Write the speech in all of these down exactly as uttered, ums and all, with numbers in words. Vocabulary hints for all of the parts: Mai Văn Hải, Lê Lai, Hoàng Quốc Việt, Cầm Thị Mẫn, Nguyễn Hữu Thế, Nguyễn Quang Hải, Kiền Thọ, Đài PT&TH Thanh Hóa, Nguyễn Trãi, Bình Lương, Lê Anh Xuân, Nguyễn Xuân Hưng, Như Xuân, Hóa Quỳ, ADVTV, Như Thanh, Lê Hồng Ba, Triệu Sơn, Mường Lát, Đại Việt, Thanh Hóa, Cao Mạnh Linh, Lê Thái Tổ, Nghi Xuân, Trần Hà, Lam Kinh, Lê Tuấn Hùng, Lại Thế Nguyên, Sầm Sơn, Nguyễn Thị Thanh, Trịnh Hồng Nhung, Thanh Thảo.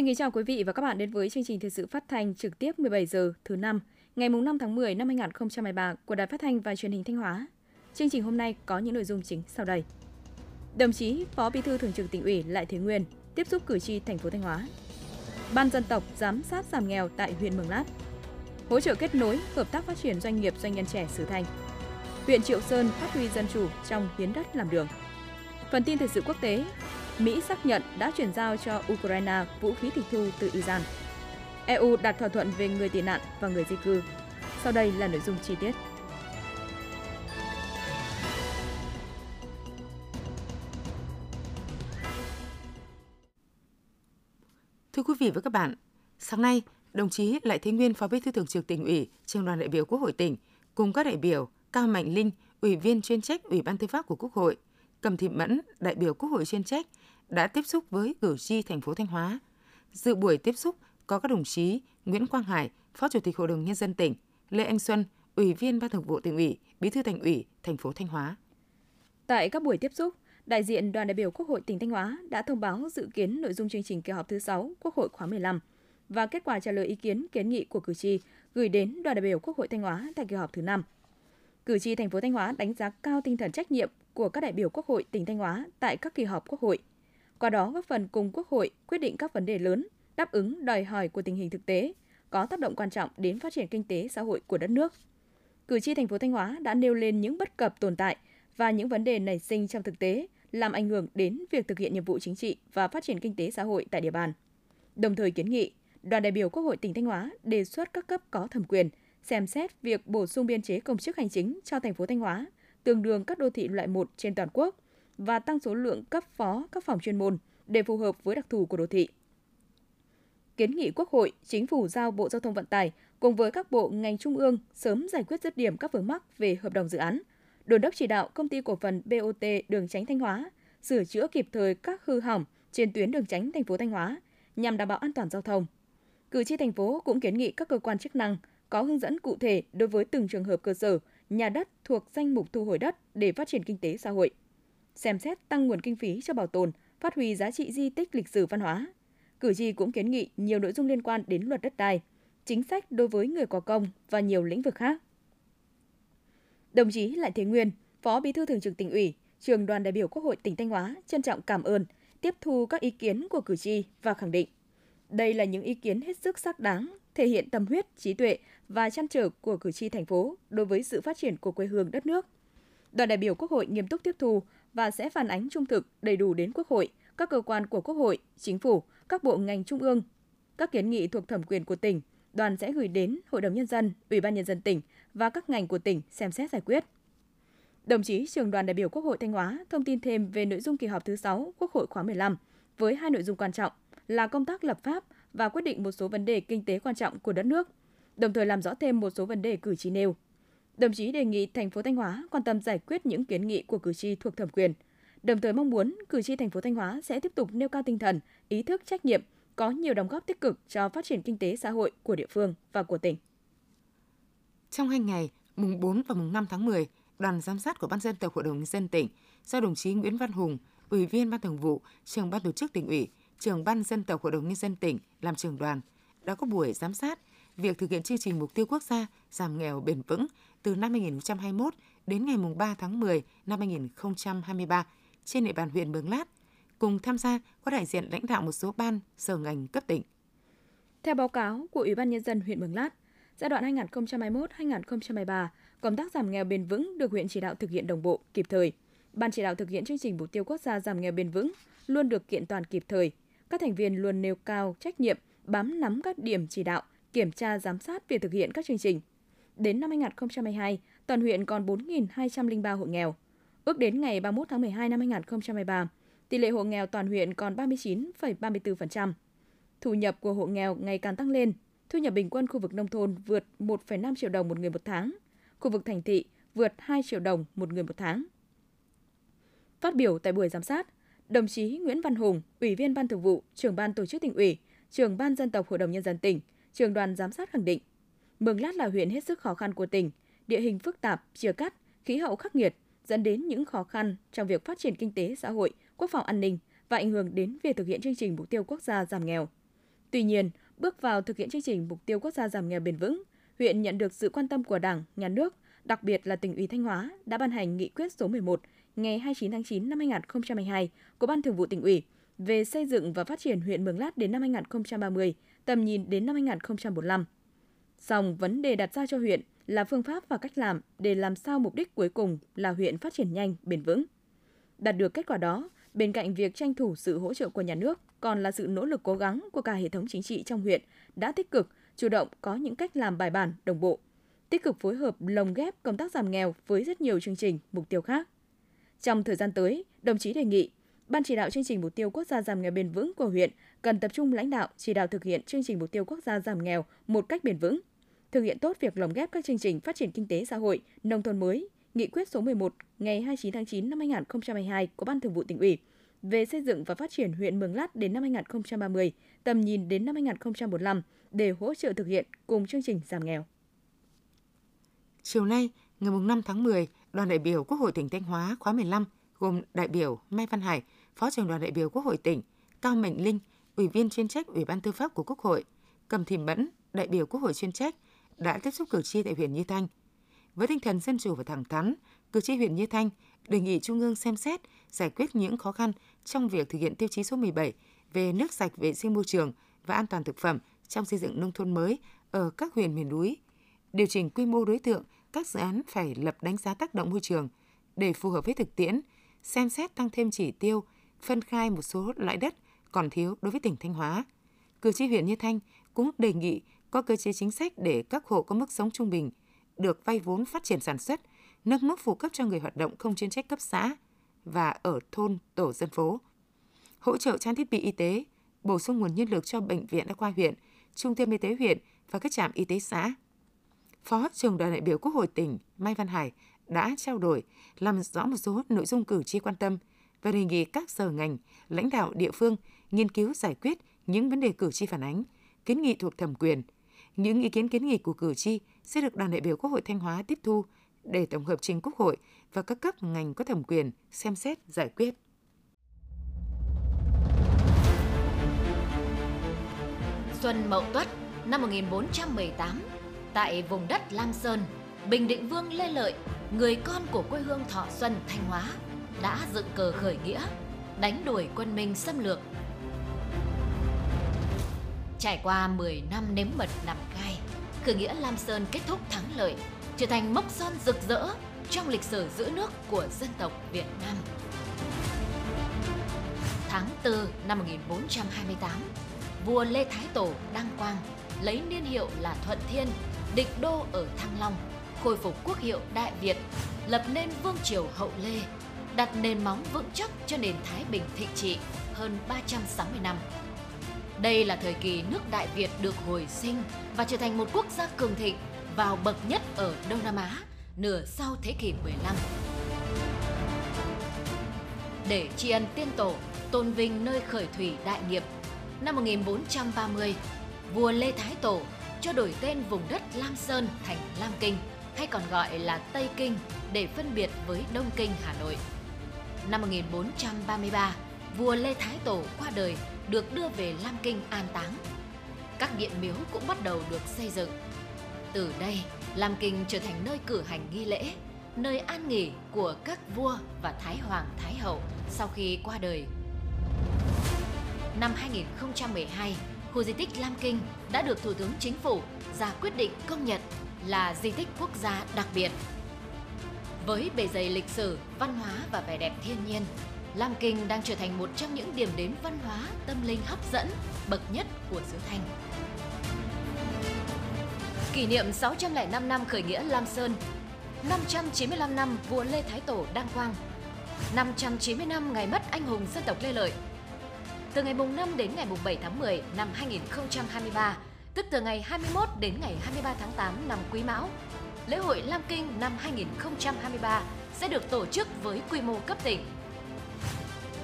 Xin kính chào quý vị và các bạn đến với chương trình thời sự phát thanh trực tiếp mười bảy giờ thứ năm, ngày mùng năm tháng mười năm hai nghìn không trăm mười ba của Đài Phát thanh và Truyền hình Thanh Hóa. Chương trình hôm nay có những nội dung chính sau đây. Đồng chí Phó Bí thư Thường trực Tỉnh ủy Lại Thế Nguyên tiếp xúc cử tri thành phố Thanh Hóa. Ban dân tộc giám sát giảm nghèo tại huyện Mường Lát. Hỗ trợ kết nối hợp tác phát triển doanh nghiệp doanh nhân trẻ xứ Thanh. Huyện Triệu Sơn phát huy dân chủ trong hiến đất làm đường. Phần tin thời sự quốc tế, Mỹ xác nhận đã chuyển giao cho Ukraine vũ khí tịch thu từ Iran. e u đạt thỏa thuận về người tị nạn và người di cư. Sau đây là nội dung chi tiết. Thưa quý vị và các bạn, sáng nay, đồng chí Lại Thế Nguyên, Phó Bí thư Thường trực Tỉnh ủy, Trưởng đoàn đại biểu Quốc hội tỉnh cùng các đại biểu Cao Mạnh Linh, Ủy viên chuyên trách Ủy ban Tư pháp của Quốc hội, Cầm Thị Mẫn, đại biểu Quốc hội chuyên trách đã tiếp xúc với cử tri thành phố Thanh Hóa. Dự buổi tiếp xúc có các đồng chí Nguyễn Quang Hải, Phó Chủ tịch Hội đồng Nhân dân tỉnh, Lê Anh Xuân, Ủy viên Ban Thường vụ Tỉnh ủy, Bí thư Thành ủy thành phố Thanh Hóa. Tại các buổi tiếp xúc, đại diện đoàn đại biểu Quốc hội tỉnh Thanh Hóa đã thông báo dự kiến nội dung chương trình kỳ họp thứ sáu Quốc hội khóa mười lăm và kết quả trả lời ý kiến kiến nghị của cử tri gửi đến đoàn đại biểu Quốc hội Thanh Hóa tại kỳ họp thứ năm. Cử tri thành phố Thanh Hóa đánh giá cao tinh thần trách nhiệm của các đại biểu Quốc hội tỉnh Thanh Hóa tại các kỳ họp Quốc hội, qua đó góp phần cùng Quốc hội quyết định các vấn đề lớn, đáp ứng đòi hỏi của tình hình thực tế, có tác động quan trọng đến phát triển kinh tế xã hội của đất nước. Cử tri thành phố Thanh Hóa đã nêu lên những bất cập tồn tại và những vấn đề nảy sinh trong thực tế làm ảnh hưởng đến việc thực hiện nhiệm vụ chính trị và phát triển kinh tế xã hội tại địa bàn. Đồng thời kiến nghị đoàn đại biểu Quốc hội tỉnh Thanh Hóa đề xuất các cấp có thẩm quyền xem xét việc bổ sung biên chế công chức hành chính cho thành phố Thanh Hóa tương đương các đô thị loại một trên toàn quốc và tăng số lượng cấp phó các phòng chuyên môn để phù hợp với đặc thù của đô thị. Kiến nghị Quốc hội, Chính phủ giao Bộ Giao thông Vận tải cùng với các bộ ngành trung ương sớm giải quyết dứt điểm các vướng mắc về hợp đồng dự án, đôn đốc chỉ đạo Công ty Cổ phần bê o tê Đường Chánh Thanh Hóa sửa chữa kịp thời các hư hỏng trên tuyến đường Chánh thành phố Thanh Hóa nhằm đảm bảo an toàn giao thông. Cử tri thành phố cũng kiến nghị các cơ quan chức năng có hướng dẫn cụ thể đối với từng trường hợp cơ sở, nhà đất thuộc danh mục thu hồi đất để phát triển kinh tế xã hội. Xem xét tăng nguồn kinh phí cho bảo tồn, phát huy giá trị di tích lịch sử văn hóa. Cử tri cũng kiến nghị nhiều nội dung liên quan đến luật đất đai, chính sách đối với người có công và nhiều lĩnh vực khác. Đồng chí Lại Thế Nguyên, Phó Bí thư Thường trực Tỉnh ủy, Trưởng đoàn đại biểu Quốc hội tỉnh Thanh Hóa trân trọng cảm ơn, tiếp thu các ý kiến của cử tri và khẳng định đây là những ý kiến hết sức xác đáng, thể hiện tâm huyết, trí tuệ và trăn trở của cử tri thành phố đối với sự phát triển của quê hương đất nước. Đoàn đại biểu Quốc hội nghiêm túc tiếp thu và sẽ phản ánh trung thực, đầy đủ đến Quốc hội, các cơ quan của Quốc hội, Chính phủ, các bộ ngành trung ương. Các kiến nghị thuộc thẩm quyền của tỉnh, đoàn sẽ gửi đến Hội đồng Nhân dân, Ủy ban Nhân dân tỉnh và các ngành của tỉnh xem xét giải quyết. Đồng chí Trưởng đoàn đại biểu Quốc hội Thanh Hóa thông tin thêm về nội dung kỳ họp thứ sáu Quốc hội khóa mười lăm với hai nội dung quan trọng là công tác lập pháp và quyết định một số vấn đề kinh tế quan trọng của đất nước, đồng thời làm rõ thêm một số vấn đề cử tri nêu. Đồng chí đề nghị thành phố Thanh Hóa quan tâm giải quyết những kiến nghị của cử tri thuộc thẩm quyền, đồng thời mong muốn cử tri thành phố Thanh Hóa sẽ tiếp tục nêu cao tinh thần, ý thức trách nhiệm, có nhiều đóng góp tích cực cho phát triển kinh tế xã hội của địa phương và của tỉnh. Trong hai ngày, mùng bốn và mùng năm tháng mười, đoàn giám sát của Ban dân tộc Hội đồng Nhân dân tỉnh do đồng chí Nguyễn Văn Hùng, Ủy viên Ban Thường vụ, Trưởng Ban Tổ chức Tỉnh ủy, Trưởng Ban dân tộc Hội đồng Nhân dân tỉnh làm trưởng đoàn đã có buổi giám sát việc thực hiện chương trình mục tiêu quốc gia giảm nghèo bền vững từ năm hai nghìn không trăm hai mươi mốt đến ngày ba tháng mười năm hai nghìn không trăm hai mươi ba trên địa bàn huyện Mường Lát, cùng tham gia có đại diện lãnh đạo một số ban, sở ngành cấp tỉnh. Theo báo cáo của Ủy ban Nhân dân huyện Mường Lát, giai đoạn hai nghìn không trăm hai mươi mốt đến hai nghìn không trăm hai mươi ba, công tác giảm nghèo bền vững được huyện chỉ đạo thực hiện đồng bộ, kịp thời. Ban chỉ đạo thực hiện chương trình mục tiêu quốc gia giảm nghèo bền vững luôn được kiện toàn kịp thời. Các thành viên luôn nêu cao trách nhiệm, bám nắm các điểm chỉ đạo, kiểm tra giám sát việc thực hiện các chương trình. Đến năm hai nghìn không trăm hai mươi hai, toàn huyện còn bốn nghìn hai trăm lẻ ba hộ nghèo. Ước đến ngày ba mươi mốt tháng mười hai năm hai nghìn không trăm hai mươi ba, tỷ lệ hộ nghèo toàn huyện còn ba mươi chín phẩy ba mươi tư phần trăm. Thu nhập của hộ nghèo ngày càng tăng lên, thu nhập bình quân khu vực nông thôn vượt một phẩy năm triệu đồng một người một tháng, khu vực thành thị vượt hai triệu đồng một người một tháng. Phát biểu tại buổi giám sát, đồng chí Nguyễn Văn Hùng, Ủy viên Ban Thường vụ, Trưởng Ban Tổ chức Tỉnh ủy, Trưởng Ban dân tộc Hội đồng Nhân dân tỉnh, Trưởng đoàn giám sát khẳng định, Mường Lát là huyện hết sức khó khăn của tỉnh, địa hình phức tạp, chia cắt, khí hậu khắc nghiệt, dẫn đến những khó khăn trong việc phát triển kinh tế xã hội, quốc phòng an ninh và ảnh hưởng đến việc thực hiện chương trình mục tiêu quốc gia giảm nghèo. Tuy nhiên, bước vào thực hiện chương trình mục tiêu quốc gia giảm nghèo bền vững, huyện nhận được sự quan tâm của Đảng, Nhà nước, đặc biệt là tỉnh ủy Thanh Hóa đã ban hành nghị quyết số mười một ngày hai mươi chín tháng chín năm hai nghìn không trăm hai mươi hai của Ban Thường vụ Tỉnh ủy về xây dựng và phát triển huyện Mường Lát đến năm hai nghìn không trăm ba mươi, tầm nhìn đến năm hai nghìn không trăm bốn mươi lăm. Song vấn đề đặt ra cho huyện là phương pháp và cách làm để làm sao mục đích cuối cùng là huyện phát triển nhanh, bền vững. Đạt được kết quả đó, bên cạnh việc tranh thủ sự hỗ trợ của nhà nước, còn là sự nỗ lực cố gắng của cả hệ thống chính trị trong huyện đã tích cực, chủ động có những cách làm bài bản, đồng bộ, tích cực phối hợp lồng ghép công tác giảm nghèo với rất nhiều chương trình, mục tiêu khác. Trong thời gian tới, đồng chí đề nghị Ban chỉ đạo chương trình mục tiêu quốc gia giảm nghèo bền vững của huyện cần tập trung lãnh đạo, chỉ đạo thực hiện chương trình mục tiêu quốc gia giảm nghèo một cách bền vững, thực hiện tốt việc lồng ghép các chương trình phát triển kinh tế xã hội, nông thôn mới, nghị quyết số mười một ngày hai mươi chín tháng chín năm hai nghìn không trăm hai mươi hai của Ban Thường vụ Tỉnh ủy về xây dựng và phát triển huyện Mường Lát đến năm hai nghìn không trăm ba mươi, tầm nhìn đến năm hai nghìn không trăm bốn mươi lăm để hỗ trợ thực hiện cùng chương trình giảm nghèo. Chiều nay, ngày năm tháng mười, đoàn đại biểu Quốc hội tỉnh Thanh Hóa khóa mười lăm gồm đại biểu Mai Văn Hải, Phó trưởng đoàn đại biểu Quốc hội tỉnh, Cao Mạnh Linh, Ủy viên chuyên trách Ủy ban Tư pháp của Quốc hội, Cầm Thị Mẫn, đại biểu Quốc hội chuyên trách đã tiếp xúc cử tri tại huyện Như Thanh. Với tinh thần dân chủ và thẳng thắn, cử tri huyện Như Thanh đề nghị Trung ương xem xét giải quyết những khó khăn trong việc thực hiện tiêu chí số mười bảy về nước sạch, vệ sinh môi trường và an toàn thực phẩm trong xây dựng nông thôn mới ở các huyện miền núi, điều chỉnh quy mô đối tượng các dự án phải lập đánh giá tác động môi trường để phù hợp với thực tiễn, xem xét tăng thêm chỉ tiêu, phân khai một số loại đất còn thiếu đối với tỉnh Thanh Hóa. Cử tri huyện Như Thanh cũng đề nghị có cơ chế chính sách để các hộ có mức sống trung bình được vay vốn phát triển sản xuất, nâng mức phụ cấp cho người hoạt động không chuyên trách cấp xã và ở thôn, tổ dân phố, hỗ trợ trang thiết bị y tế, bổ sung nguồn nhân lực cho bệnh viện đa khoa huyện, trung tâm y tế huyện và các trạm y tế xã. Phó trưởng đoàn đại biểu Quốc hội tỉnh Mai Văn Hải đã trao đổi, làm rõ một số nội dung cử tri quan tâm và đề nghị các sở ngành, lãnh đạo địa phương nghiên cứu giải quyết những vấn đề cử tri phản ánh, kiến nghị thuộc thẩm quyền. Những ý kiến kiến nghị của cử tri sẽ được đoàn đại biểu Quốc hội Thanh Hóa tiếp thu để tổng hợp trình Quốc hội và các cấp ngành có thẩm quyền xem xét giải quyết. Xuân Mậu Tuất năm một nghìn bốn trăm mười tám, tại vùng đất Lam Sơn, Bình Định Vương Lê Lợi, người con của quê hương Thọ Xuân, Thanh Hóa, đã dựng cờ khởi nghĩa, đánh đuổi quân Minh xâm lược. Trải qua mười năm nếm mật nằm gai, khởi nghĩa Lam Sơn kết thúc thắng lợi, trở thành mốc son rực rỡ trong lịch sử giữ nước của dân tộc Việt Nam. Tháng tư năm một nghìn bốn trăm hai mươi tám, vua Lê Thái Tổ đăng quang, lấy niên hiệu là Thuận Thiên, định đô ở Thăng Long, khôi phục quốc hiệu Đại Việt, lập nên vương triều Hậu Lê, đặt nền móng vững chắc cho nền Thái Bình thịnh trị hơn ba trăm sáu mươi năm. Đây là thời kỳ nước Đại Việt được hồi sinh và trở thành một quốc gia cường thịnh vào bậc nhất ở Đông Nam Á nửa sau thế kỷ mười lăm. Để tri ân tiên tổ, tôn vinh nơi khởi thủy đại nghiệp, năm một nghìn bốn trăm ba mươi, vua Lê Thái Tổ cho đổi tên vùng đất Lam Sơn thành Lam Kinh, hay còn gọi là Tây Kinh để phân biệt với Đông Kinh, Hà Nội. Năm một nghìn bốn trăm ba mươi ba, vua Lê Thái Tổ qua đời, được đưa về Lam Kinh an táng. Các điện miếu cũng bắt đầu được xây dựng. Từ đây, Lam Kinh trở thành nơi cử hành nghi lễ, nơi an nghỉ của các vua và Thái Hoàng, Thái Hậu sau khi qua đời. Năm hai nghìn không trăm mười hai, khu di tích Lam Kinh đã được Thủ tướng Chính phủ ra quyết định công nhận là di tích quốc gia đặc biệt. Với bề dày lịch sử, văn hóa và vẻ đẹp thiên nhiên, Lam Kinh đang trở thành một trong những điểm đến văn hóa, tâm linh hấp dẫn bậc nhất của xứ Thanh. Kỷ niệm sáu trăm lẻ năm năm khởi nghĩa Lam Sơn, năm trăm chín mươi lăm năm vua Lê Thái Tổ đăng quang, năm trăm chín mươi năm ngày mất anh hùng dân tộc Lê Lợi. Từ ngày năm đến ngày bảy tháng mười năm hai nghìn không trăm hai mươi ba, tức từ ngày hai mươi mốt đến ngày hai mươi ba tháng tám năm Quý Mão, lễ hội Lam Kinh năm hai nghìn không trăm hai mươi ba sẽ được tổ chức với quy mô cấp tỉnh.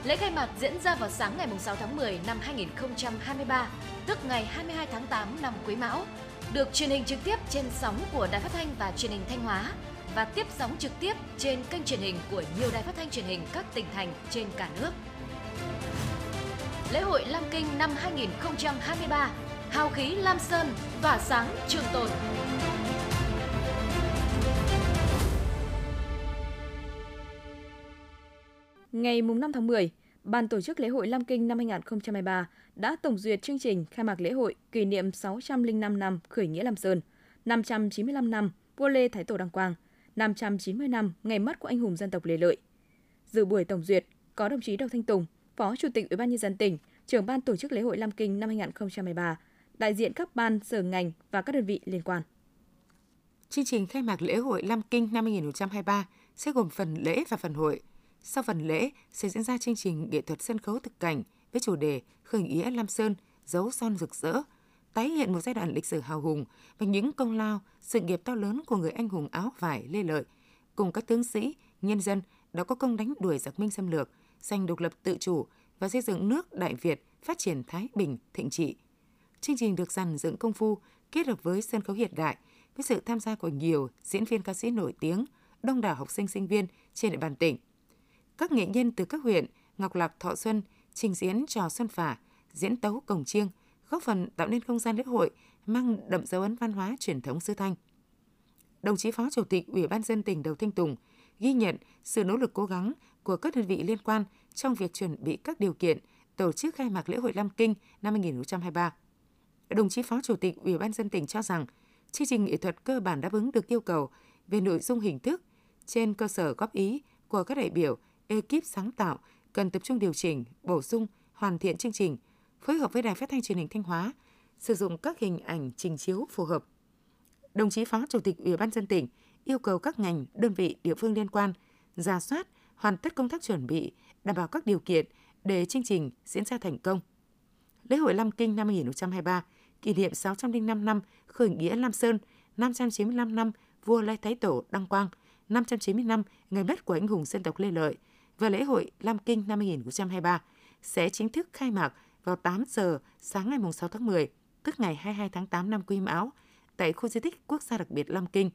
Lễ khai mạc diễn ra vào sáng ngày sáu tháng mười năm hai nghìn không trăm hai mươi ba, tức ngày hai mươi hai tháng tám năm Quý Mão, được truyền hình trực tiếp trên sóng của Đài Phát thanh và Truyền hình Thanh Hóa và tiếp sóng trực tiếp trên kênh truyền hình của nhiều đài phát thanh truyền hình các tỉnh thành trên cả nước. lễ hội Lam Kinh năm hai nghìn không trăm hai mươi ba, hào khí Lam Sơn, tỏa sáng trường tồn. Ngày năm tháng mười, Ban tổ chức lễ hội Lam Kinh năm hai nghìn không trăm hai mươi ba đã tổng duyệt chương trình khai mạc lễ hội kỷ niệm sáu trăm lẻ năm năm khởi nghĩa Lam Sơn, năm trăm chín mươi lăm năm vua Lê Thái Tổ đăng quang, năm trăm chín mươi năm ngày mất của anh hùng dân tộc Lê Lợi. Dự buổi tổng duyệt có đồng chí Đỗ Thanh Tùng, Phó Chủ tịch Ủy ban nhân dân tỉnh, trưởng ban tổ chức lễ hội Lam Kinh năm hai nghìn không trăm hai mươi ba, đại diện các ban, sở ngành và các đơn vị liên quan. Chương trình khai mạc lễ hội Lam Kinh năm hai nghìn không trăm hai mươi ba sẽ gồm phần lễ và phần hội. Sau phần lễ sẽ diễn ra chương trình nghệ thuật sân khấu thực cảnh với chủ đề Khởi nghĩa Lam Sơn, dấu son rực rỡ, tái hiện một giai đoạn lịch sử hào hùng và những công lao, sự nghiệp to lớn của người anh hùng áo vải Lê Lợi, cùng các tướng sĩ, nhân dân đã có công đánh đuổi giặc Minh xâm lược, giành độc lập tự chủ và xây dựng nước Đại Việt phát triển thái bình, thịnh trị. Chương trình được dàn dựng công phu, kết hợp với sân khấu hiện đại, với sự tham gia của nhiều diễn viên ca sĩ nổi tiếng, đông đảo học sinh sinh viên trên địa bàn tỉnh. Các nghệ nhân từ các huyện Ngọc Lặc, Thọ Xuân trình diễn trò Xuân Phả, diễn tấu cồng chiêng, góp phần tạo nên không gian lễ hội mang đậm dấu ấn văn hóa truyền thống xứ Thanh. Đồng chí Phó Chủ tịch Ủy ban nhân dân tỉnh Đỗ Thanh Tùng ghi nhận sự nỗ lực cố gắng của các đơn vị liên quan trong việc chuẩn bị các điều kiện tổ chức khai mạc lễ hội Lam Kinh năm hai nghìn không trăm hai mươi ba. Đồng chí Phó Chủ tịch Ủy ban nhân dân tỉnh cho rằng chương trình nghệ thuật cơ bản đáp ứng được yêu cầu về nội dung, hình thức. Trên cơ sở góp ý của các đại biểu, ekip sáng tạo cần tập trung điều chỉnh, bổ sung, hoàn thiện chương trình, phối hợp với Đài Phát thanh Truyền hình Thanh Hóa, sử dụng các hình ảnh trình chiếu phù hợp. Đồng chí Phó Chủ tịch Ủy ban nhân dân tỉnh yêu cầu các ngành, đơn vị, địa phương liên quan rà soát, hoàn tất công tác chuẩn bị, đảm bảo các điều kiện để chương trình diễn ra thành công. Lễ hội Lam Kinh năm hai nghìn không trăm hai mươi ba kỷ niệm sáu trăm lẻ năm năm khởi nghĩa Lam Sơn, năm trăm chín mươi lăm năm vua Lê Thái Tổ đăng quang, năm trăm chín mươi năm ngày mất của anh hùng dân tộc Lê Lợi và lễ hội Lam Kinh năm hai nghìn không trăm hai mươi ba sẽ chính thức khai mạc vào tám giờ sáng ngày sáu tháng mười, tức ngày hai mươi hai tháng tám năm Quý Mão, tại khu di tích quốc gia đặc biệt Lam Kinh,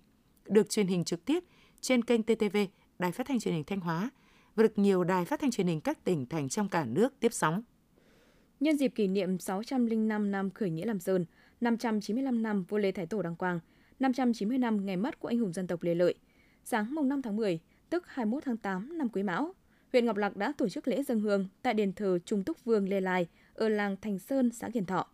được truyền hình trực tiếp trên kênh tê tê vê, Đài Phát thanh Truyền hình Thanh Hóa và được nhiều đài phát thanh truyền hình các tỉnh thành trong cả nước tiếp sóng. Nhân dịp kỷ niệm sáu trăm lẻ năm năm khởi nghĩa Lam Sơn, năm trăm chín mươi lăm năm vua Lê Thái Tổ đăng quang, năm trăm chín mươi năm ngày mất của anh hùng dân tộc Lê Lợi, sáng mùng năm tháng mười, tức hai mươi mốt tháng tám năm Quý Mão, huyện Ngọc Lặc đã tổ chức lễ dâng hương tại đền thờ Trung Túc Vương Lê Lai ở làng Thành Sơn, xã Kiền Thọ.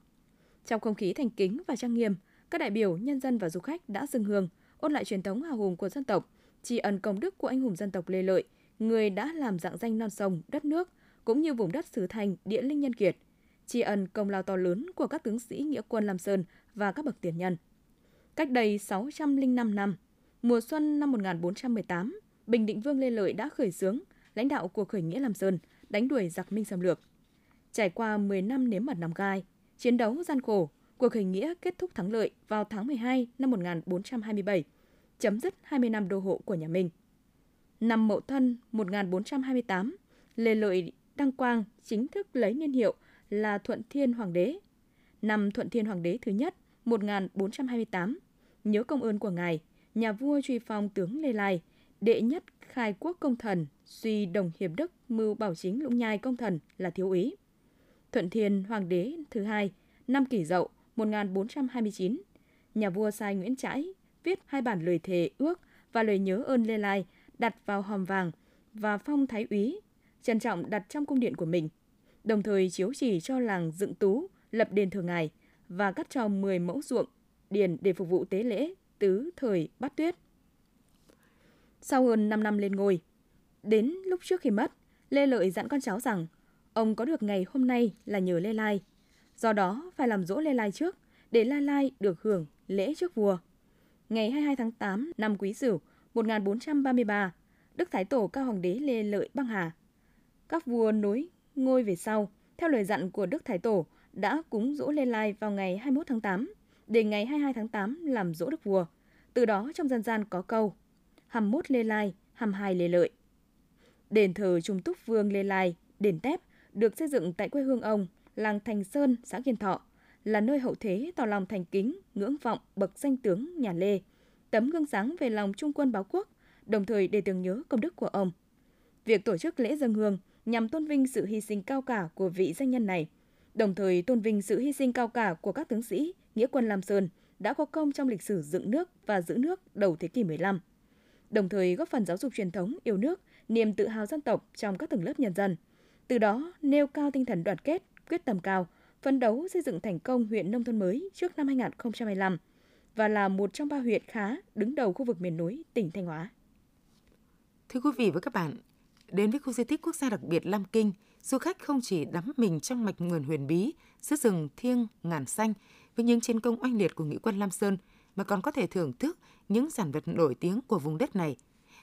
Trong không khí thành kính và trang nghiêm, các đại biểu, nhân dân và du khách đã dâng hương, ôn lại truyền thống hào hùng của dân tộc, tri ân công đức của anh hùng dân tộc Lê Lợi, người đã làm rạng danh non sông, đất nước, cũng như vùng đất xứ Thanh địa linh nhân kiệt, tri ân công lao to lớn của các tướng sĩ nghĩa quân Lam Sơn và các bậc tiền nhân. Cách đây sáu trăm lẻ năm năm, mùa xuân năm một nghìn bốn trăm mười tám, Bình Định Vương Lê Lợi đã khởi xướng, lãnh đạo cuộc khởi nghĩa Lam Sơn, đánh đuổi giặc Minh xâm lược. Trải qua mười năm nếm mật nằm gai, chiến đấu gian khổ, cuộc khởi nghĩa kết thúc thắng lợi vào tháng mười hai năm một nghìn bốn trăm hai mươi bảy, chấm dứt hai mươi năm đô hộ của nhà Minh. Năm Mậu Thân một nghìn bốn trăm hai mươi tám, Lê Lợi đăng quang chính thức lấy niên hiệu là Thuận Thiên Hoàng đế. Năm Thuận Thiên Hoàng đế thứ nhất một nghìn bốn trăm hai mươi tám, nhớ công ơn của ngài, nhà vua truy phong tướng Lê Lai, đệ nhất khai quốc công thần, suy đồng hiệp đức, mưu bảo chính Lũng Nhai công thần là thiếu úy. Thuận Thiên Hoàng đế thứ hai, năm Kỷ Dậu một nghìn bốn trăm hai mươi chín, nhà vua sai Nguyễn Trãi viết hai bản lời thề ước và lời nhớ ơn Lê Lai đặt vào hòm vàng và phong thái úy, trân trọng đặt trong cung điện của mình, đồng thời chiếu chỉ cho làng dựng tú, lập đền thờ ngài và cắt cho mười mẫu ruộng, điền để phục vụ tế lễ tứ thời bát tuyết. Sau hơn năm năm lên ngôi, đến lúc trước khi mất, Lê Lợi dặn con cháu rằng ông có được ngày hôm nay là nhờ Lê Lai. Do đó, phải làm dỗ Lê Lai trước, để Lê Lai được hưởng lễ trước vua. Ngày hai mươi hai tháng tám năm Quý Sửu một nghìn bốn trăm ba mươi ba, Đức Thái Tổ Cao Hoàng đế Lê Lợi băng hà. Các vua nối ngôi về sau, theo lời dặn của Đức Thái Tổ, đã cúng dỗ Lê Lai vào ngày hai mươi mốt tháng tám, để ngày hai mươi hai tháng tám làm dỗ đức vua. Từ đó trong dân gian có câu, hầm mốt Lê Lai, hầm hai Lê Lợi. Đền thờ Trung Túc Vương Lê Lai, đền Tép, được xây dựng tại quê hương ông, làng Thành Sơn, xã Kiền Thọ, là nơi hậu thế tỏ lòng thành kính, ngưỡng vọng bậc danh tướng nhà Lê, tấm gương sáng về lòng trung quân báo quốc, đồng thời để tưởng nhớ công đức của ông. Việc tổ chức lễ dâng hương nhằm tôn vinh sự hy sinh cao cả của vị danh nhân này, đồng thời tôn vinh sự hy sinh cao cả của các tướng sĩ, nghĩa quân Lam Sơn đã có công trong lịch sử dựng nước và giữ nước đầu thế kỷ mười lăm, đồng thời góp phần giáo dục truyền thống yêu nước, niềm tự hào dân tộc trong các tầng lớp nhân dân. Từ đó, nêu cao tinh thần đoàn kết, quyết tâm cao, phấn đấu xây dựng thành công huyện nông thôn mới trước năm hai nghìn không trăm hai mươi lăm và là một trong ba huyện khá đứng đầu khu vực miền núi tỉnh Thanh Hóa. Thưa quý vị và các bạn, đến với khu di tích quốc gia đặc biệt Lam Kinh, du khách không chỉ đắm mình trong mạch nguồn huyền bí giữa rừng thiêng ngàn xanh với những chiến công oanh liệt của nghĩa quân Lam Sơn mà còn có thể thưởng thức những sản vật nổi tiếng của vùng đất này.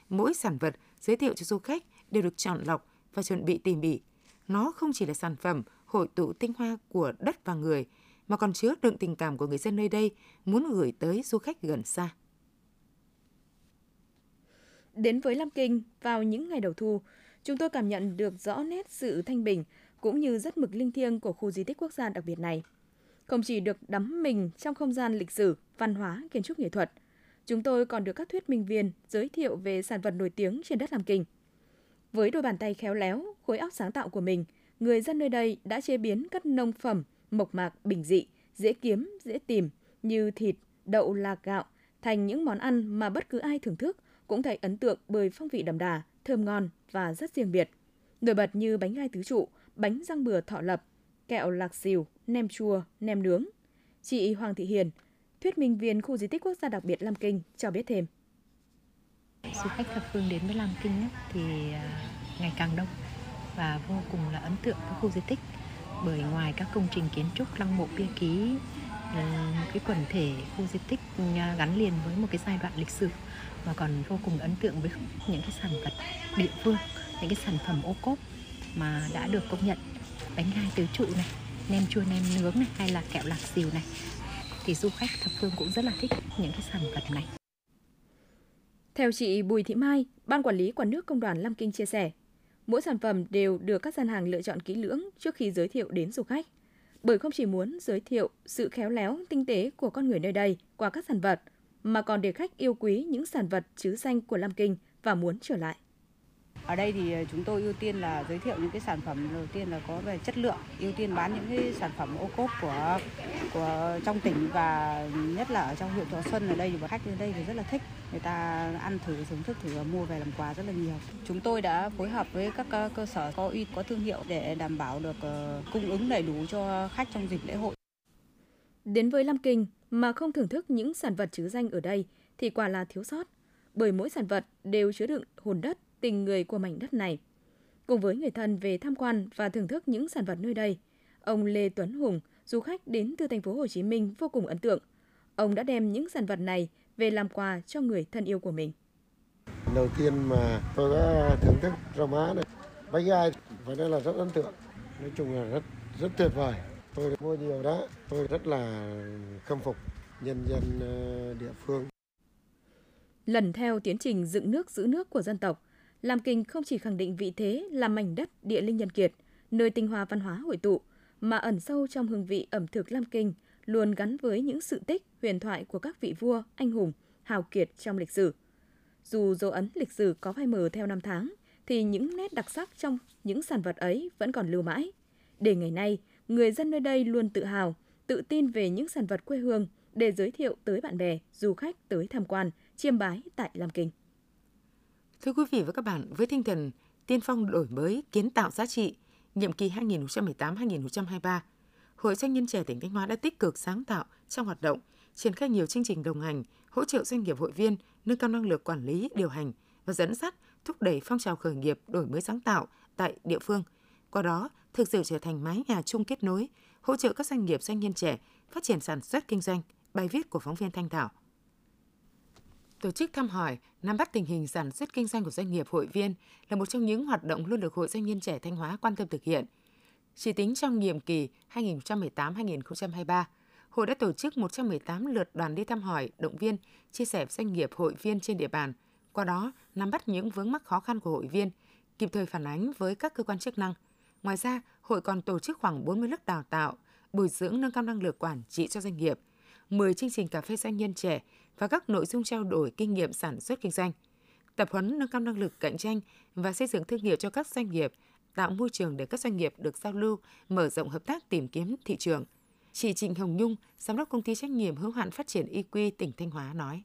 Mỗi sản vật giới thiệu cho du khách đều được chọn lọc và chuẩn bị tỉ mỉ. Nó không chỉ là sản phẩm hội tụ tinh hoa của đất và người, mà còn chứa đựng tình cảm của người dân nơi đây muốn gửi tới du khách gần xa. Đến với Lam Kinh vào những ngày đầu thu, chúng tôi cảm nhận được rõ nét sự thanh bình cũng như rất mực linh thiêng của khu di tích quốc gia đặc biệt này. Không chỉ được đắm mình trong không gian lịch sử, văn hóa, kiến trúc nghệ thuật, chúng tôi còn được các thuyết minh viên giới thiệu về sản vật nổi tiếng trên đất Lam Kinh. Với đôi bàn tay khéo léo, khối óc sáng tạo của mình, người dân nơi đây đã chế biến các nông phẩm mộc mạc bình dị, dễ kiếm, dễ tìm như thịt, đậu, lạc, gạo thành những món ăn mà bất cứ ai thưởng thức cũng thấy ấn tượng bởi phong vị đậm đà, thơm ngon và rất riêng biệt. Nổi bật như bánh gai tứ trụ, bánh răng bừa Thọ Lập, kẹo lạc xìu, nem chua, nem nướng. Chị Hoàng Thị Hiền, thuyết minh viên khu di tích quốc gia đặc biệt Lam Kinh cho biết thêm. Du khách thập phương đến với Lam Kinh thì ngày càng đông và vô cùng là ấn tượng với khu di tích, bởi ngoài các công trình kiến trúc lăng mộ bia ký, cái quần thể khu di tích gắn liền với một cái giai đoạn lịch sử, mà còn vô cùng ấn tượng với những cái sản vật địa phương, những cái sản phẩm ô cốp mà đã được công nhận, bánh gai tứ trụ này, nem chua nem nướng này, hay là kẹo lạc xìu này, thì du khách thập phương cũng rất là thích những cái sản vật này. Theo chị Bùi Thị Mai, Ban Quản lý Quản nước Công đoàn Lam Kinh chia sẻ, mỗi sản phẩm đều được các gian hàng lựa chọn kỹ lưỡng trước khi giới thiệu đến du khách. Bởi không chỉ muốn giới thiệu sự khéo léo, tinh tế của con người nơi đây qua các sản vật, mà còn để khách yêu quý những sản vật trứ danh của Lam Kinh và muốn trở lại. Ở đây thì chúng tôi ưu tiên là giới thiệu những cái sản phẩm đầu tiên là có về chất lượng, ưu tiên bán những cái sản phẩm ô cốp của của trong tỉnh và nhất là ở trong huyện Thọ Xuân ở đây, và khách đến đây thì rất là thích, người ta ăn thử, thưởng thức thử và mua về làm quà rất là nhiều. Chúng tôi đã phối hợp với các cơ sở có uy tín, có thương hiệu để đảm bảo được cung ứng đầy đủ cho khách trong dịp lễ hội. Đến với Lam Kinh mà không thưởng thức những sản vật trứ danh ở đây thì quả là thiếu sót, bởi mỗi sản vật đều chứa đựng hồn đất, tình người của mảnh đất này. Cùng với người thân về tham quan và thưởng thức những sản vật nơi đây, ông Lê Tuấn Hùng, du khách đến từ thành phố Hồ Chí Minh vô cùng ấn tượng. Ông đã đem những sản vật này về làm quà cho người thân yêu của mình. Đầu tiên mà tôi đã thưởng thức rau má này, bánh gai, và đây là rất ấn tượng. Nói chung là rất rất tuyệt vời. Tôi mua nhiều đó, tôi rất là khâm phục nhân dân địa phương. Lần theo tiến trình dựng nước giữ nước của dân tộc, Lam Kinh không chỉ khẳng định vị thế là mảnh đất địa linh nhân kiệt, nơi tinh hoa văn hóa hội tụ, mà ẩn sâu trong hương vị ẩm thực Lam Kinh luôn gắn với những sự tích huyền thoại của các vị vua, anh hùng, hào kiệt trong lịch sử. Dù dấu ấn lịch sử có phai mờ theo năm tháng, thì những nét đặc sắc trong những sản vật ấy vẫn còn lưu mãi. Để ngày nay, người dân nơi đây luôn tự hào, tự tin về những sản vật quê hương để giới thiệu tới bạn bè, du khách tới tham quan, chiêm bái tại Lam Kinh. Thưa quý vị và các bạn, với tinh thần tiên phong đổi mới, kiến tạo giá trị, nhiệm kỳ hai nghìn không trăm mười tám đến hai nghìn không trăm hai mươi ba, Hội Doanh nhân trẻ tỉnh Thanh Hóa đã tích cực sáng tạo trong hoạt động, triển khai nhiều chương trình đồng hành, hỗ trợ doanh nghiệp hội viên nâng cao năng lực quản lý, điều hành và dẫn dắt, thúc đẩy phong trào khởi nghiệp đổi mới sáng tạo tại địa phương. Qua đó, thực sự trở thành mái nhà chung kết nối, hỗ trợ các doanh nghiệp doanh nhân trẻ phát triển sản xuất kinh doanh. Bài viết của phóng viên Thanh Thảo. Tổ chức thăm hỏi, nắm bắt tình hình sản xuất kinh doanh của doanh nghiệp hội viên là một trong những hoạt động luôn được Hội Doanh nhân trẻ Thanh Hóa quan tâm thực hiện. Chỉ tính trong nhiệm kỳ hai nghìn không trăm mười tám đến hai nghìn không trăm hai mươi ba, Hội đã tổ chức một trăm mười tám lượt đoàn đi thăm hỏi, động viên, chia sẻ doanh nghiệp hội viên trên địa bàn, qua đó nắm bắt những vướng mắc khó khăn của hội viên, kịp thời phản ánh với các cơ quan chức năng. Ngoài ra, Hội còn tổ chức khoảng bốn mươi lớp đào tạo, bồi dưỡng nâng cao năng lực quản trị cho doanh nghiệp, mười chương trình cà phê doanh nhân trẻ và các nội dung trao đổi kinh nghiệm sản xuất kinh doanh, tập huấn nâng cao năng lực cạnh tranh và xây dựng thương hiệu cho các doanh nghiệp, tạo môi trường để các doanh nghiệp được giao lưu, mở rộng hợp tác tìm kiếm thị trường. Chị Trịnh Hồng Nhung, giám đốc công ty trách nhiệm hữu hạn phát triển i quy tỉnh Thanh Hóa nói.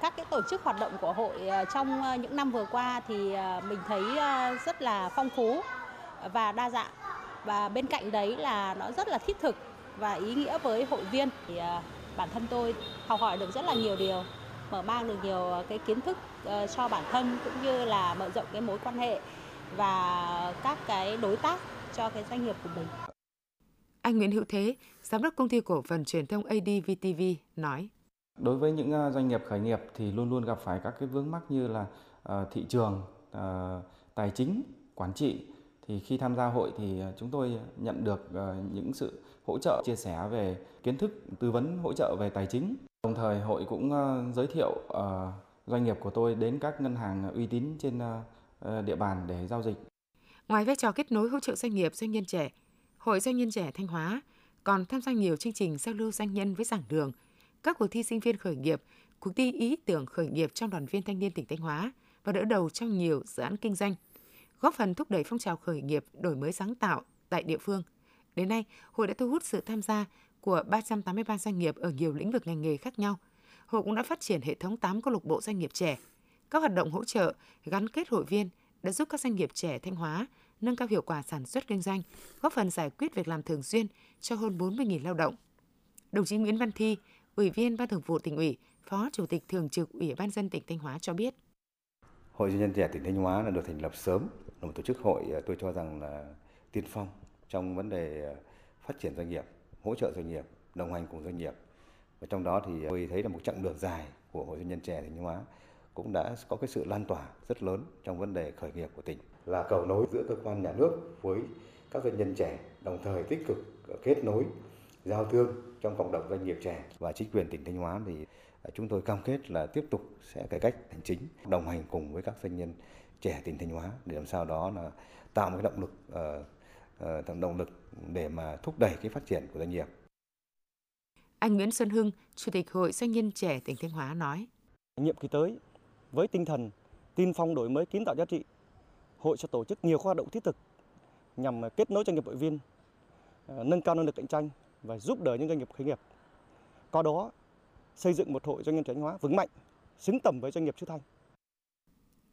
Các cái tổ chức hoạt động của hội trong những năm vừa qua thì mình thấy rất là phong phú và đa dạng. Và bên cạnh đấy là nó rất là thiết thực và ý nghĩa với hội viên. Thì bản thân tôi học hỏi được rất là nhiều điều, mở mang được nhiều cái kiến thức cho bản thân cũng như là mở rộng cái mối quan hệ và các cái đối tác cho cái doanh nghiệp của mình. Anh Nguyễn Hữu Thế, giám đốc công ty cổ phần truyền thông a đê vê tê vê nói. Đối với những doanh nghiệp khởi nghiệp thì luôn luôn gặp phải các cái vướng mắc như là thị trường, tài chính, quản trị. Thì khi tham gia hội thì chúng tôi nhận được những sự hỗ trợ, chia sẻ về kiến thức, tư vấn hỗ trợ về tài chính. Đồng thời hội cũng giới thiệu doanh nghiệp của tôi đến các ngân hàng uy tín trên địa bàn để giao dịch. Ngoài vai trò kết nối hỗ trợ doanh nghiệp, doanh nhân trẻ, Hội Doanh nhân trẻ Thanh Hóa còn tham gia nhiều chương trình giao lưu doanh nhân với giảng đường, các cuộc thi sinh viên khởi nghiệp, cuộc thi ý tưởng khởi nghiệp trong đoàn viên thanh niên tỉnh Thanh Hóa và đỡ đầu trong nhiều dự án kinh doanh, góp phần thúc đẩy phong trào khởi nghiệp, đổi mới sáng tạo tại địa phương. Đến nay, hội đã thu hút sự tham gia của ba trăm tám mươi ba doanh nghiệp ở nhiều lĩnh vực ngành nghề khác nhau. Hội cũng đã phát triển hệ thống tám câu lạc bộ doanh nghiệp trẻ. Các hoạt động hỗ trợ, gắn kết hội viên đã giúp các doanh nghiệp trẻ Thanh Hóa nâng cao hiệu quả sản xuất kinh doanh, góp phần giải quyết việc làm thường xuyên cho hơn bốn mươi nghìn lao động. Đồng chí Nguyễn Văn Thi, Ủy viên Ban Thường vụ Tỉnh ủy, Phó Chủ tịch Thường trực Ủy ban nhân dân tỉnh Thanh Hóa cho biết. Hội Doanh nhân trẻ tỉnh Thanh Hóa là được thành lập sớm, là một tổ chức hội tôi cho rằng là tiên phong trong vấn đề phát triển doanh nghiệp, hỗ trợ doanh nghiệp, đồng hành cùng doanh nghiệp. Và trong đó thì tôi thấy là một chặng đường dài của Hội Doanh nhân trẻ tỉnh Thanh Hóa cũng đã có cái sự lan tỏa rất lớn trong vấn đề khởi nghiệp của tỉnh. Là cầu nối giữa cơ quan nhà nước với các doanh nhân trẻ, đồng thời tích cực kết nối, giao thương trong cộng đồng doanh nghiệp trẻ. Và chính quyền tỉnh Thanh Hóa thì chúng tôi cam kết là tiếp tục sẽ cải cách hành chính, đồng hành cùng với các doanh nhân trẻ tỉnh Thanh Hóa để làm sao đó là tạo một cái động lực, uh, uh, động lực để mà thúc đẩy cái phát triển của doanh nghiệp. Anh Nguyễn Xuân Hưng, Chủ tịch Hội Doanh nhân trẻ tỉnh Thanh Hóa nói. Nhiệm kỳ tới, với tinh thần tiên phong đổi mới kiến tạo giá trị, hội sẽ tổ chức nhiều hoạt động thiết thực nhằm kết nối doanh nghiệp hội viên, nâng cao năng lực cạnh tranh và giúp đỡ những doanh nghiệp khởi nghiệp. Qua đó, xây dựng một Hội Doanh nhân trẻ Thanh Hóa vững mạnh, xứng tầm với doanh nghiệp xứ Thanh.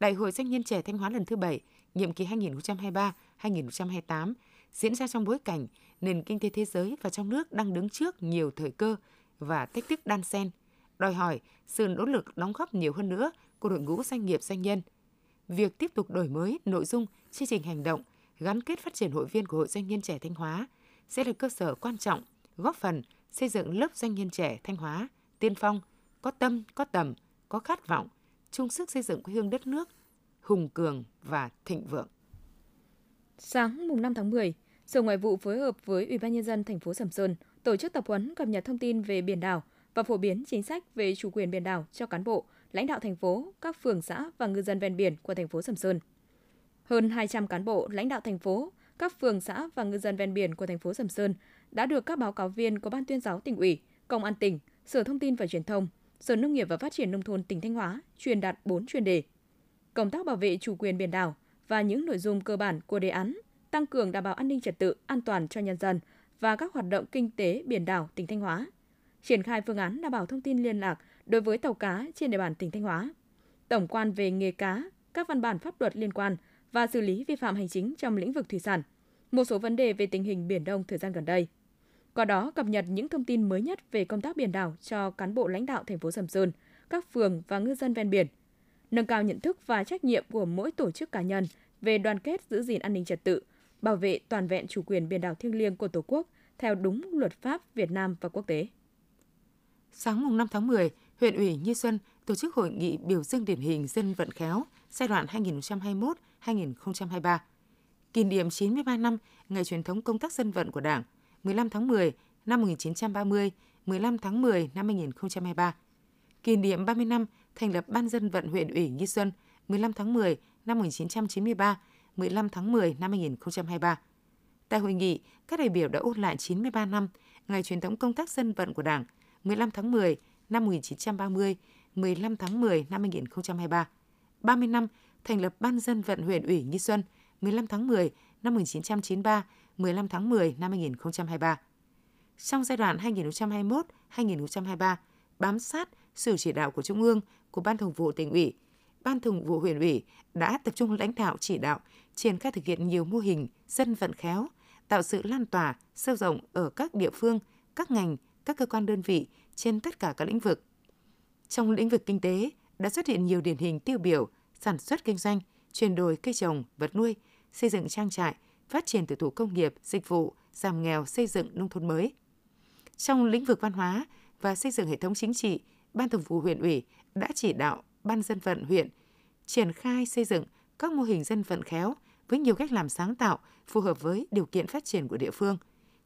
Đại hội Doanh nhân trẻ Thanh Hóa lần thứ bảy, nhiệm kỳ hai nghìn không trăm hai mươi ba đến hai nghìn không trăm hai mươi tám diễn ra trong bối cảnh nền kinh tế thế giới và trong nước đang đứng trước nhiều thời cơ và thách thức đan xen, đòi hỏi sự nỗ lực đóng góp nhiều hơn nữa của đội ngũ doanh nghiệp doanh nhân. Việc tiếp tục đổi mới nội dung, chương trình hành động, gắn kết phát triển hội viên của Hội Doanh nhân trẻ Thanh Hóa sẽ là cơ sở quan trọng góp phần xây dựng lớp doanh nhân trẻ Thanh Hóa tiên phong, có tâm, có tầm, có khát vọng, chung sức xây dựng quê hương đất nước hùng cường và thịnh vượng. Sáng mùng năm tháng mười, Sở Ngoại vụ phối hợp với Ủy ban nhân dân thành phố Sầm Sơn tổ chức tập huấn cập nhật thông tin về biển đảo và phổ biến chính sách về chủ quyền biển đảo cho cán bộ, lãnh đạo thành phố, các phường xã và ngư dân ven biển của thành phố Sầm Sơn. Hơn hai trăm cán bộ, lãnh đạo thành phố, các phường xã và ngư dân ven biển của thành phố Sầm Sơn đã được các báo cáo viên của Ban Tuyên giáo Tỉnh ủy, Công an tỉnh, Sở Thông tin và Truyền thông, Sở Nông nghiệp và Phát triển Nông thôn tỉnh Thanh Hóa truyền đạt bốn chuyên đề: công tác bảo vệ chủ quyền biển đảo và những nội dung cơ bản của đề án, tăng cường đảm bảo an ninh trật tự, an toàn cho nhân dân và các hoạt động kinh tế biển đảo tỉnh Thanh Hóa, triển khai phương án đảm bảo thông tin liên lạc đối với tàu cá trên địa bàn tỉnh Thanh Hóa, tổng quan về nghề cá, các văn bản pháp luật liên quan và xử lý vi phạm hành chính trong lĩnh vực thủy sản, một số vấn đề về tình hình Biển Đông thời gian gần đây. Qua đó cập nhật những thông tin mới nhất về công tác biển đảo cho cán bộ lãnh đạo thành phố Sầm Sơn, các phường và ngư dân ven biển, nâng cao nhận thức và trách nhiệm của mỗi tổ chức cá nhân về đoàn kết giữ gìn an ninh trật tự, bảo vệ toàn vẹn chủ quyền biển đảo thiêng liêng của Tổ quốc theo đúng luật pháp Việt Nam và quốc tế. Sáng mùng năm tháng mười, Huyện ủy Như Xuân tổ chức hội nghị biểu dương điển hình dân vận khéo giai đoạn hai nghìn không trăm hai mươi mốt đến hai nghìn không trăm hai mươi ba, kỷ niệm chín mươi ba năm ngày truyền thống công tác dân vận của Đảng, mười lăm tháng mười năm một nghìn chín trăm ba mươi, mười lăm tháng mười năm hai nghìn không trăm hai mươi ba, kỷ niệm ba mươi năm thành lập Ban Dân vận Huyện ủy Nghi Xuân, mười lăm tháng mười năm một nghìn chín trăm chín mươi ba, mười lăm tháng mười năm hai nghìn không trăm hai mươi ba. Tại hội nghị, các đại biểu đã ôn lại chín mươi ba năm ngày truyền thống công tác dân vận của Đảng, mười lăm tháng mười năm một nghìn chín trăm ba mươi, mười lăm tháng mười năm hai nghìn không trăm hai mươi ba, ba mươi năm thành lập Ban Dân vận Huyện ủy Nghi Xuân, mười lăm tháng mười năm một nghìn chín trăm chín mươi ba, mười lăm tháng mười năm hai nghìn không trăm hai mươi ba. Trong giai đoạn hai nghìn không trăm hai mươi mốt đến hai nghìn không trăm hai mươi ba, bám sát sự chỉ đạo của Trung ương, của Ban Thường vụ Tỉnh ủy, Ban Thường vụ Huyện ủy đã tập trung lãnh đạo chỉ đạo, triển khai thực hiện nhiều mô hình dân vận khéo, tạo sự lan tỏa sâu rộng ở các địa phương, các ngành, các cơ quan đơn vị trên tất cả các lĩnh vực. Trong lĩnh vực kinh tế đã xuất hiện nhiều điển hình tiêu biểu sản xuất kinh doanh, chuyển đổi cây trồng, vật nuôi, xây dựng trang trại, phát triển tiểu thủ công nghiệp, dịch vụ, giảm nghèo, xây dựng nông thôn mới. Trong lĩnh vực văn hóa và xây dựng hệ thống chính trị, Ban Thường vụ Huyện ủy đã chỉ đạo Ban Dân vận huyện triển khai xây dựng các mô hình dân vận khéo với nhiều cách làm sáng tạo phù hợp với điều kiện phát triển của địa phương.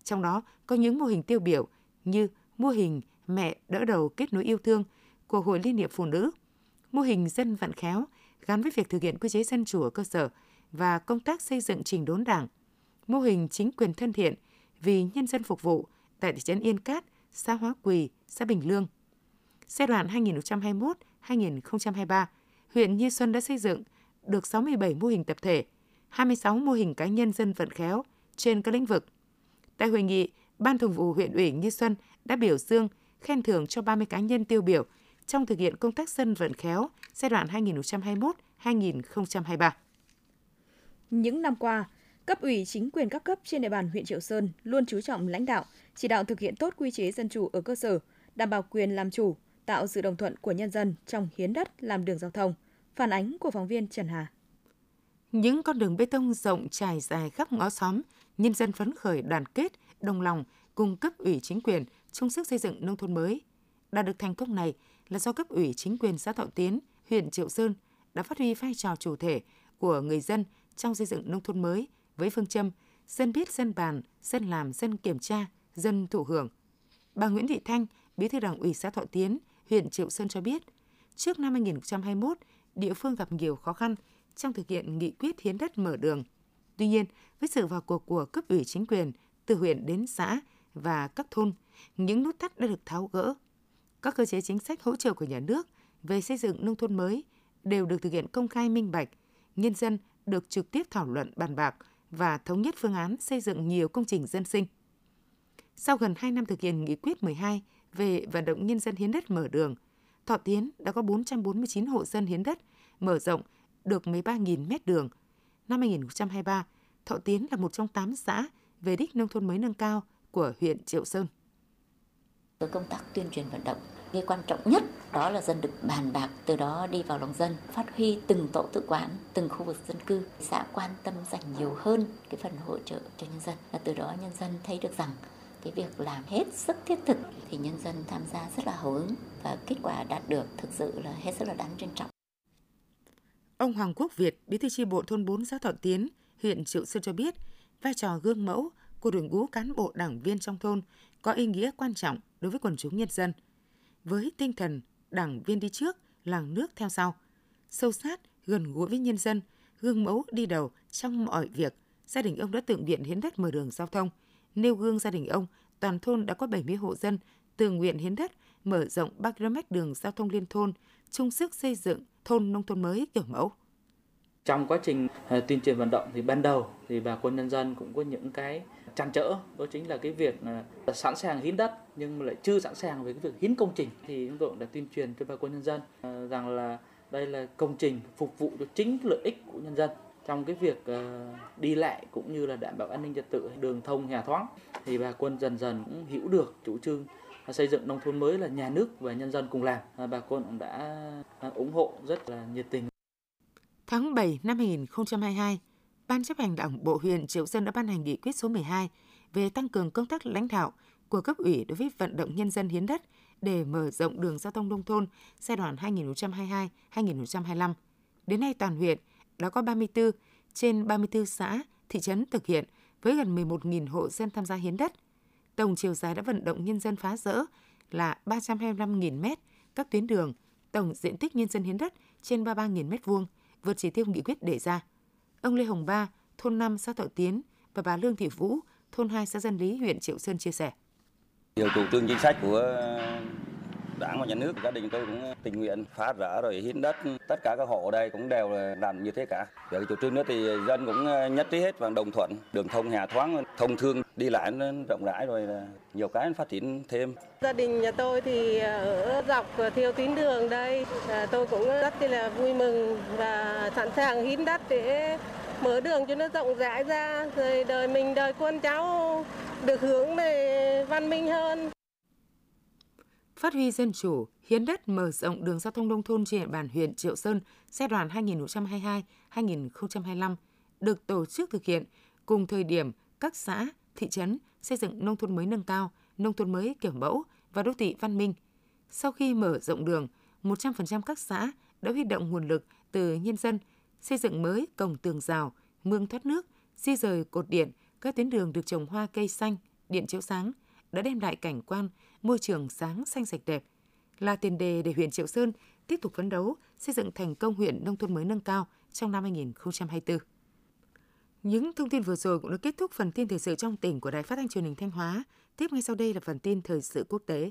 Trong đó có những mô hình tiêu biểu như mô hình mẹ đỡ đầu kết nối yêu thương của Hội Liên hiệp Phụ nữ, mô hình dân vận khéo gắn với việc thực hiện quy chế dân chủ ở cơ sở và công tác xây dựng chỉnh đốn Đảng, mô hình chính quyền thân thiện vì nhân dân phục vụ tại thị trấn Yên Cát, xã Hóa Quỳ, xã Bình Lương. Giai đoạn hai nghìn không trăm hai mươi mốt đến hai nghìn không trăm hai mươi ba, huyện Như Xuân đã xây dựng được sáu mươi bảy mô hình tập thể, hai mươi sáu mô hình cá nhân dân vận khéo trên các lĩnh vực. Tại hội nghị, Ban Thường vụ Huyện ủy Như Xuân đã biểu dương, khen thưởng cho ba mươi cá nhân tiêu biểu trong thực hiện công tác dân vận khéo giai đoạn hai nghìn không trăm hai mươi mốt đến hai nghìn không trăm hai mươi ba. Những năm qua, cấp ủy chính quyền các cấp trên địa bàn huyện Triệu Sơn luôn chú trọng lãnh đạo, chỉ đạo thực hiện tốt quy chế dân chủ ở cơ sở, đảm bảo quyền làm chủ, tạo sự đồng thuận của nhân dân trong hiến đất làm đường giao thông. Phản ánh của phóng viên Trần Hà. Những con đường bê tông rộng trải dài khắp ngõ xóm, nhân dân phấn khởi đoàn kết, đồng lòng cùng cấp ủy chính quyền chung sức xây dựng nông thôn mới. Đạt được thành công này là do cấp ủy chính quyền xã Thọ Tiến, huyện Triệu Sơn đã phát huy vai trò chủ thể của người dân trong xây dựng nông thôn mới với phương châm dân biết, dân bàn, dân làm, dân kiểm tra, dân thụ hưởng. Bà Nguyễn Thị Thanh, Bí thư Đảng ủy xã Thọ Tiến, huyện Triệu Sơn cho biết, trước năm hai nghìn không trăm hai mươi mốt, địa phương gặp nhiều khó khăn trong thực hiện nghị quyết hiến đất mở đường. Tuy nhiên, với sự vào cuộc của cấp ủy chính quyền từ huyện đến xã và các thôn, những nút thắt đã được tháo gỡ. Các cơ chế chính sách hỗ trợ của nhà nước về xây dựng nông thôn mới đều được thực hiện công khai minh bạch, nhân dân được trực tiếp thảo luận bàn bạc và thống nhất phương án xây dựng nhiều công trình dân sinh. Sau gần hai năm thực hiện nghị quyết mười hai về vận động nhân dân hiến đất mở đường, Thọ Tiến đã có bốn trăm bốn mươi chín hộ dân hiến đất, mở rộng được mười ba nghìn mét đường. Năm hai nghìn không trăm hai mươi ba, Thọ Tiến là một trong tám xã về đích nông thôn mới nâng cao của huyện Triệu Sơn. Công tác tuyên truyền vận động, cái quan trọng nhất đó là dân được bàn bạc, từ đó đi vào lòng dân, phát huy từng tổ tự quản, từng khu vực dân cư. Xã quan tâm dành nhiều hơn cái phần hỗ trợ cho nhân dân, và từ đó nhân dân thấy được rằng cái việc làm hết sức thiết thực thì nhân dân tham gia rất là hào hứng, và kết quả đạt được thực sự là hết sức là đáng trân trọng. Ông Hoàng Quốc Việt, Bí thư chi bộ thôn bốn xã Thọ Tiến, huyện Triệu Sơn cho biết, vai trò gương mẫu của đội ngũ cán bộ đảng viên trong thôn có ý nghĩa quan trọng đối với quần chúng nhân dân. Với tinh thần đảng viên đi trước, làng nước theo sau, sâu sát, gần gũi với nhân dân, gương mẫu đi đầu trong mọi việc, gia đình ông đã tự nguyện hiến đất mở đường giao thông. Nêu gương gia đình ông, toàn thôn đã có bảy mươi hộ dân tự nguyện hiến đất, mở rộng ba ki lô mét đường giao thông liên thôn, chung sức xây dựng thôn nông thôn mới kiểu mẫu. Trong quá trình tuyên truyền vận động thì ban đầu thì bà con nhân dân cũng có những cái trăn trở, đó chính là cái việc sẵn sàng hiến đất nhưng mà lại chưa sẵn sàng về cái việc hiến công trình. Thì chúng tôi đã tuyên truyền cho bà con nhân dân rằng là đây là công trình phục vụ cho chính lợi ích của nhân dân trong cái việc đi lại cũng như là đảm bảo an ninh trật tự, đường thông nhà thoáng. Thì bà con dần dần cũng hiểu được chủ trương xây dựng nông thôn mới là nhà nước và nhân dân cùng làm. Bà con cũng đã ủng hộ rất là nhiệt tình. Tháng bảy năm hai nghìn không trăm hai mươi hai, Ban chấp hành Đảng bộ huyện Triệu Sơn đã ban hành nghị quyết số mười hai về tăng cường công tác lãnh đạo của cấp ủy đối với vận động nhân dân hiến đất để mở rộng đường giao thông nông thôn giai đoạn hai nghìn không trăm hai mươi hai đến hai nghìn không trăm hai mươi lăm. Đến nay toàn huyện đã có ba mươi tư trên ba mươi tư xã, thị trấn thực hiện với gần mười một nghìn hộ dân tham gia hiến đất. Tổng chiều dài đã vận động nhân dân phá rỡ là ba trăm hai mươi lăm nghìn mét các tuyến đường, tổng diện tích nhân dân hiến đất trên ba mươi ba nghìn mét vuông, vượt chỉ tiêu nghị quyết đề ra. Ông Lê Hồng Ba, thôn năm xã Thọ Tiến và bà Lương Thị Vũ, thôn hai xã Dân Lý, huyện Triệu Sơn chia sẻ. Nhiều chủ trương chính sách của Đảng và nhà nước, gia đình tôi cũng tình nguyện phá rỡ rồi hiến đất, tất cả các hộ ở đây cũng đều là làm như thế cả. Về cái chủ trương đó thì dân cũng nhất trí hết và đồng thuận, đường thông nhà thoáng, thông thương, đi lại nó rộng rãi rồi nhiều cái phát triển thêm. Gia đình nhà tôi thì ở dọc theo tuyến đường đây, tôi cũng rất là vui mừng và sẵn sàng hiến đất để mở đường cho nó rộng rãi ra, rồi đời mình đời con cháu được hướng về văn minh hơn. Phát huy dân chủ, hiến đất mở rộng đường giao thông nông thôn trên địa bàn huyện Triệu Sơn giai đoạn hai nghìn không trăm hai mươi hai đến hai nghìn không trăm hai mươi lăm được tổ chức thực hiện cùng thời điểm các xã, thị trấn xây dựng nông thôn mới nâng cao, nông thôn mới kiểu mẫu và đô thị văn minh. Sau khi mở rộng đường, một trăm phần trăm các xã đã huy động nguồn lực từ nhân dân xây dựng mới cổng tường rào, mương thoát nước, di rời cột điện, các tuyến đường được trồng hoa cây xanh, điện chiếu sáng đã đem lại cảnh quan môi trường sáng xanh sạch đẹp, là tiền đề để huyện Triệu Sơn tiếp tục phấn đấu xây dựng thành công huyện nông thôn mới nâng cao trong năm hai nghìn không trăm hai mươi tư. Những thông tin vừa rồi cũng đã kết thúc phần tin thời sự trong tỉnh của Đài Phát thanh Truyền hình Thanh Hóa. Tiếp ngay sau đây là phần tin thời sự quốc tế.